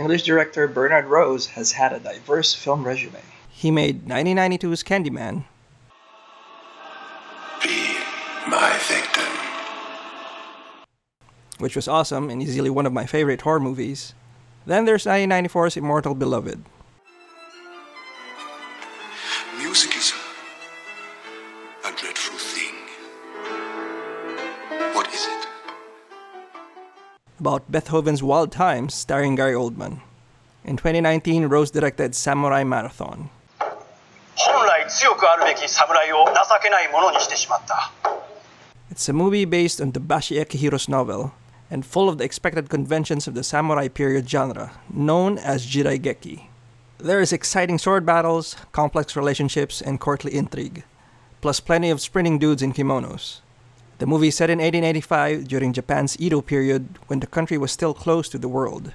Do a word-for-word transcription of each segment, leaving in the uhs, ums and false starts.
English director Bernard Rose has had a diverse film resume. He made nineteen ninety-two's Candyman. Be my victim. Which was awesome and easily one of my favorite horror movies. Then there's nineteen ninety-four's Immortal Beloved. Music is a dreadful thing. What is it? About Beethoven's Wild Times, starring Gary Oldman. In twenty nineteen, Rose directed Samurai Marathon. It's a movie based on Dobashi Akihiro's novel and full of the expected conventions of the samurai period genre, known as jidaigeki. There is exciting sword battles, complex relationships, and courtly intrigue, plus plenty of sprinting dudes in kimonos. The movie is set in eighteen eighty-five during Japan's Edo period, when the country was still closed to the world.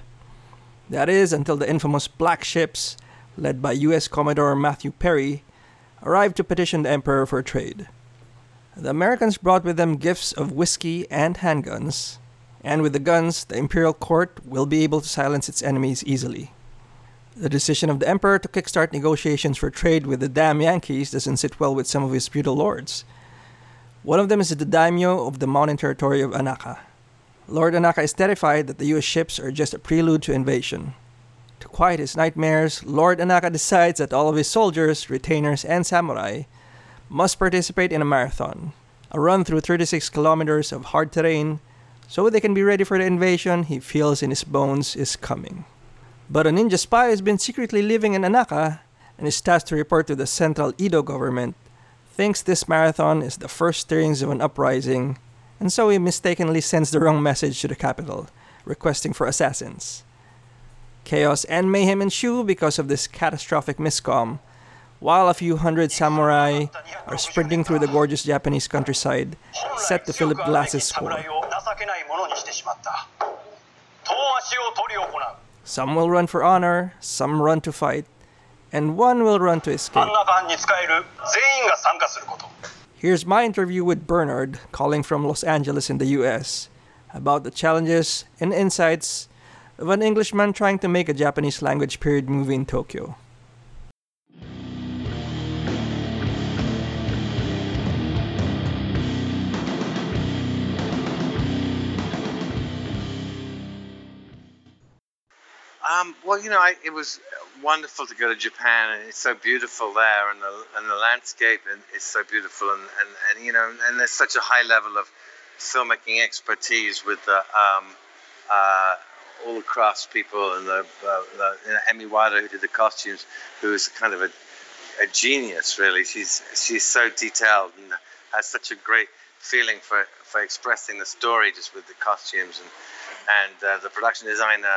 That is, until the infamous Black Ships, led by U S Commodore Matthew Perry, arrived to petition the Emperor for trade. The Americans brought with them gifts of whiskey and handguns, and with the guns, the imperial court will be able to silence its enemies easily. The decision of the Emperor to kickstart negotiations for trade with the damn Yankees doesn't sit well with some of his feudal lords. One of them is the daimyo of the mountain territory of Annaka. Lord Annaka is terrified that the U S ships are just a prelude to invasion. To quiet his nightmares, Lord Annaka decides that all of his soldiers, retainers, and samurai must participate in a marathon, a run through thirty-six kilometers of hard terrain, so they can be ready for the invasion he feels in his bones is coming. But a ninja spy has been secretly living in Annaka and is tasked to report to the central Edo government, thinks this marathon is the first stirrings of an uprising, and so he mistakenly sends the wrong message to the capital, requesting for assassins. Chaos and mayhem ensue because of this catastrophic miscom, while a few hundred samurai are sprinting through the gorgeous Japanese countryside set to Philip Glass's score. Some will run for honor, some run to fight, and one will run to escape. Here's my interview with Bernard, calling from Los Angeles in the U S, about the challenges and insights of an Englishman trying to make a Japanese language period movie in Tokyo. Um, well, you know, I, it was wonderful to go to Japan, and it's so beautiful there, and the and the landscape is so beautiful, and, and, and you know, and there's such a high level of filmmaking expertise with the um, uh, all the craftspeople and the, uh, the you know, Emi Wada, who did the costumes, who is kind of a, a genius, really. She's she's so detailed and has such a great feeling for for expressing the story just with the costumes and. And uh, the production designer,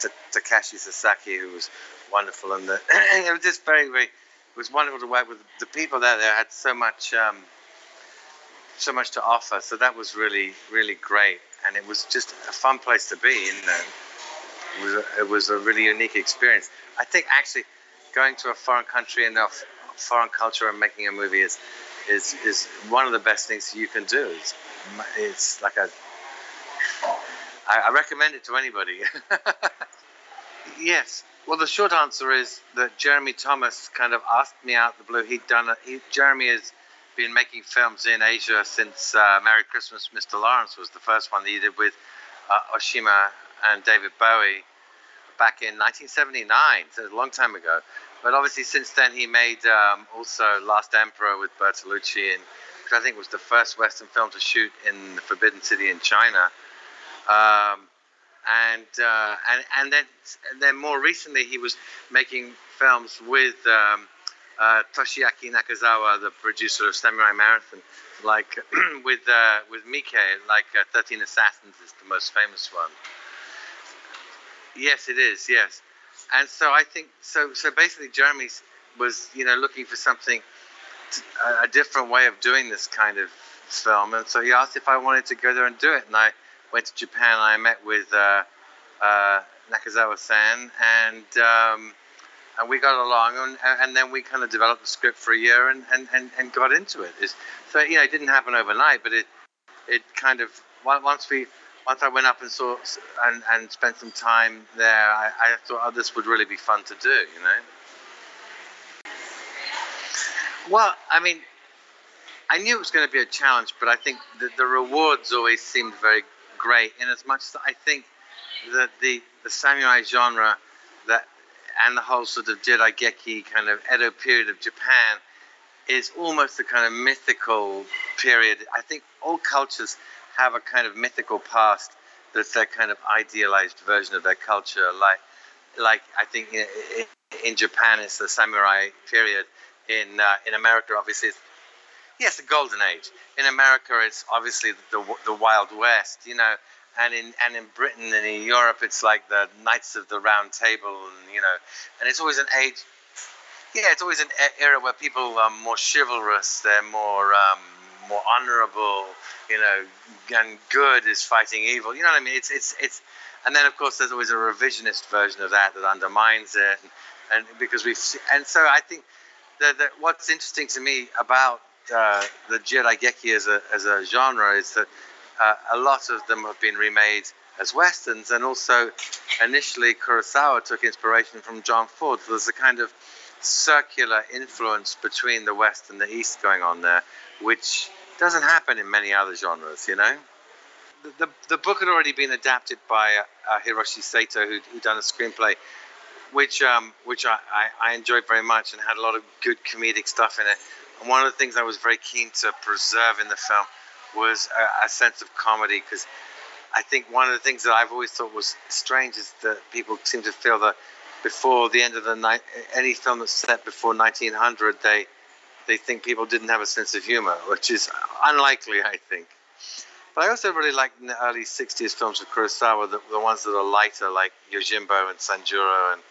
T- Takashi Sasaki, who was wonderful. And the, it was just very, very, it was wonderful to work with the people there. They had so much, um, so much to offer. So that was really, really great. And it was just a fun place to be. You know? it, was a, it was a really unique experience. I think actually going to a foreign country and a foreign culture and making a movie is, is, is one of the best things you can do. It's, it's like a... I recommend it to anybody. Yes. Well, the short answer is that Jeremy Thomas kind of asked me out of the blue. He'd done. A, he, Jeremy has been making films in Asia since uh, Merry Christmas, Mister Lawrence was the first one that he did with uh, Oshima and David Bowie back in nineteen seventy-nine. So a long time ago. But obviously, since then, he made um, also Last Emperor with Bertolucci, and which I think was the first Western film to shoot in the Forbidden City in China. Um, and, uh, and and then and then more recently he was making films with um, uh, Toshiaki Nakazawa, the producer of Samurai Marathon, like with uh, with Mike, like uh, thirteen Assassins is the most famous one. Yes, it is. Yes, and so I think so. So basically, Jeremy was you know looking for something, to, a, a different way of doing this kind of film, and so he asked if I wanted to go there and do it, and I. Went to Japan and I met with uh, uh, Nakazawa-san, and um, and we got along, and, and then we kind of developed the script for a year and, and, and, and got into it. It's, so you know, it didn't happen overnight, but it it kind of once we once I went up and saw and, and spent some time there, I, I thought, oh, this would really be fun to do, you know. Well, I mean, I knew it was going to be a challenge, but I think that the rewards always seemed very great, in as much as I think that the, the samurai genre that and the whole sort of jidaigeki kind of Edo period of Japan is almost a kind of mythical period. I think all cultures have a kind of mythical past that's their kind of idealized version of their culture. Like, like I think in, in Japan it's the samurai period. In uh, in America, obviously, it's, yes, the golden age. In America, it's obviously the the Wild West, you know. And in and in Britain and in Europe, it's like the Knights of the Round Table, and you know. And it's always an age. Yeah, it's always an era where people are more chivalrous, they're more um, more honorable, you know, and good is fighting evil. You know what I mean? It's it's it's, and then of course there's always a revisionist version of that that undermines it, and, and because we've and so I think that, that what's interesting to me about uh, the jidaigeki as a as a genre is that uh, a lot of them have been remade as westerns, and also initially Kurosawa took inspiration from John Ford. So there's a kind of circular influence between the West and the East going on there, which doesn't happen in many other genres, you know. The the, the book had already been adapted by uh, uh, Hiroshi Sato, who'd, who'd done a screenplay, which um, which I, I, I enjoyed very much and had a lot of good comedic stuff in it. And one of the things I was very keen to preserve in the film was a, a sense of comedy, because I think one of the things that I've always thought was strange is that people seem to feel that before the end of the night, any film that's set before nineteen hundred, they they think people didn't have a sense of humor, which is unlikely, I think. But I also really like the early sixties films of Kurosawa, the, the ones that are lighter, like Yojimbo and Sanjuro and,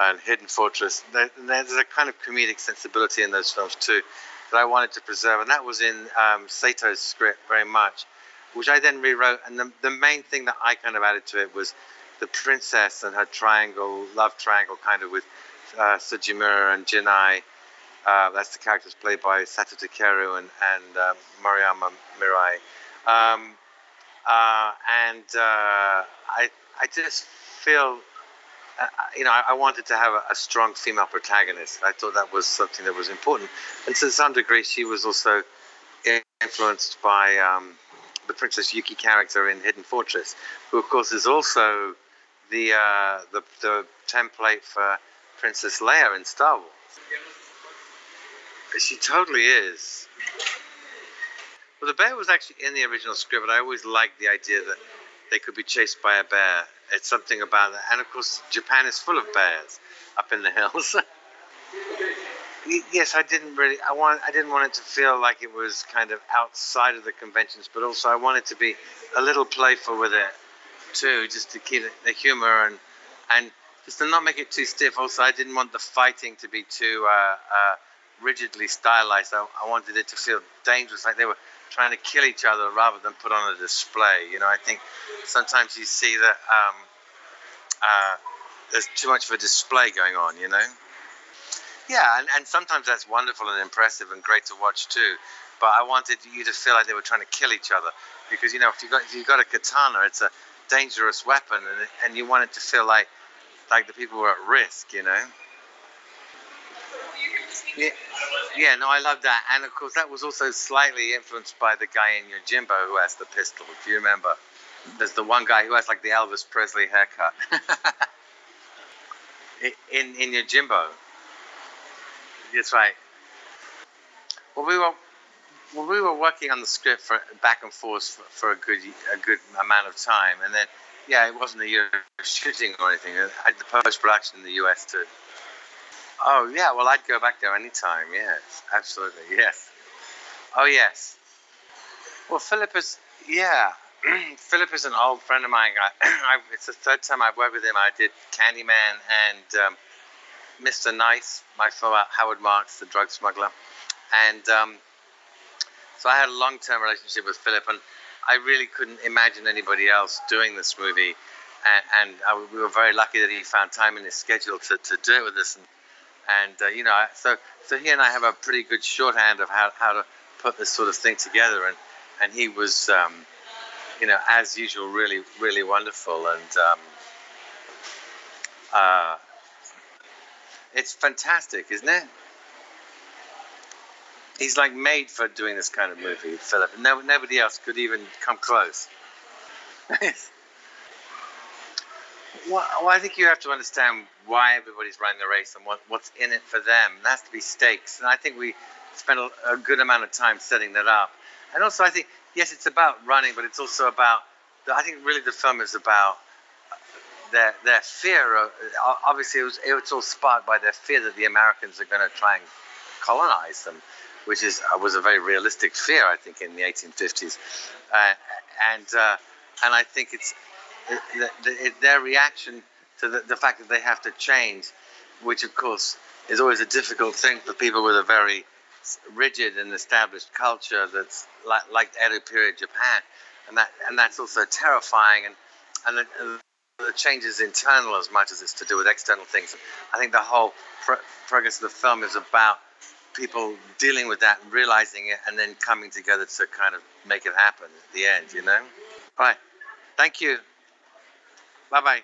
and Hidden Fortress. There, there's a kind of comedic sensibility in those films, too, that I wanted to preserve. And that was in um, Sato's script very much, which I then rewrote. And the, the main thing that I kind of added to it was the princess and her triangle, love triangle, kind of with uh, Sugimura and Jinai. Uh, that's the characters played by Sato Takeru and, and um, Moriyama Mirai. Um, uh, and uh, I I just feel, uh, you know, I, I wanted to have a, a strong female protagonist. I thought that was something that was important. And to some degree, she was also influenced by Um, the Princess Yuki character in Hidden Fortress, who of course is also the uh, the, the template for Princess Leia in Star Wars. She totally is. Well, the bear was actually in the original script, but I always liked the idea that they could be chased by a bear. It's something about that. And of course, Japan is full of bears up in the hills. Yes, I didn't really. I want. I didn't want it to feel like it was kind of outside of the conventions, but also I wanted to be a little playful with it too, just to keep the humor and and just to not make it too stiff. Also, I didn't want the fighting to be too uh, uh, rigidly stylized. I, I wanted it to feel dangerous, like they were trying to kill each other rather than put on a display. You know, I think sometimes you see that um, uh, there's too much of a display going on, you know. Yeah, and, and sometimes that's wonderful and impressive and great to watch too. But I wanted you to feel like they were trying to kill each other, because you know if you got if you got a katana, it's a dangerous weapon, and it, and you want it to feel like like the people were at risk, you know. Yeah, yeah, no, I love that, and of course that was also slightly influenced by the guy in Yojimbo who has the pistol. If you remember, there's the one guy who has like the Elvis Presley haircut in in Yojimbo. That's right. Well, we were well, we were working on the script for back and forth for, for a good a good amount of time, and then yeah, it wasn't a year of shooting or anything. I did the post production in the U S too. Oh yeah, well I'd go back there anytime. Yes, absolutely. Yes. Oh yes. Well, Philip is yeah. Philip is an old friend of mine. I, I, it's the third time I've worked with him. I did Candyman and Um, Mister Nice, my fellow Howard Marks, the drug smuggler. And um, so I had a long-term relationship with Philip, and I really couldn't imagine anybody else doing this movie. And, and I, we were very lucky that he found time in his schedule to, to do it with us. And, and uh, you know, so so he and I have a pretty good shorthand of how, how to put this sort of thing together. And, and he was um, you know, as usual, really, really wonderful. And um, uh, it's fantastic, isn't it? He's like made for doing this kind of movie, Philip. No, nobody else could even come close. Well, I think you have to understand why everybody's running the race and what, what's in it for them. There has to be stakes. And I think we spent a, a good amount of time setting that up. And also, I think, yes, it's about running, but it's also about, the, I think really the film is about their their fear. Of, obviously, it was, it was all sparked by their fear that the Americans are going to try and colonize them, which is was a very realistic fear, I think, in the eighteen fifties. Uh, and, uh, and I think it's... It, the, it, their reaction to the, the fact that they have to change, which of course is always a difficult thing for people with a very rigid and established culture that's like, like Edo period Japan, and that and that's also terrifying. And and the, the change is internal as much as it's to do with external things. I think the whole pro- progress of the film is about people dealing with that and realizing it, and then coming together to kind of make it happen at the end. You know, all right? Thank you. Bye-bye.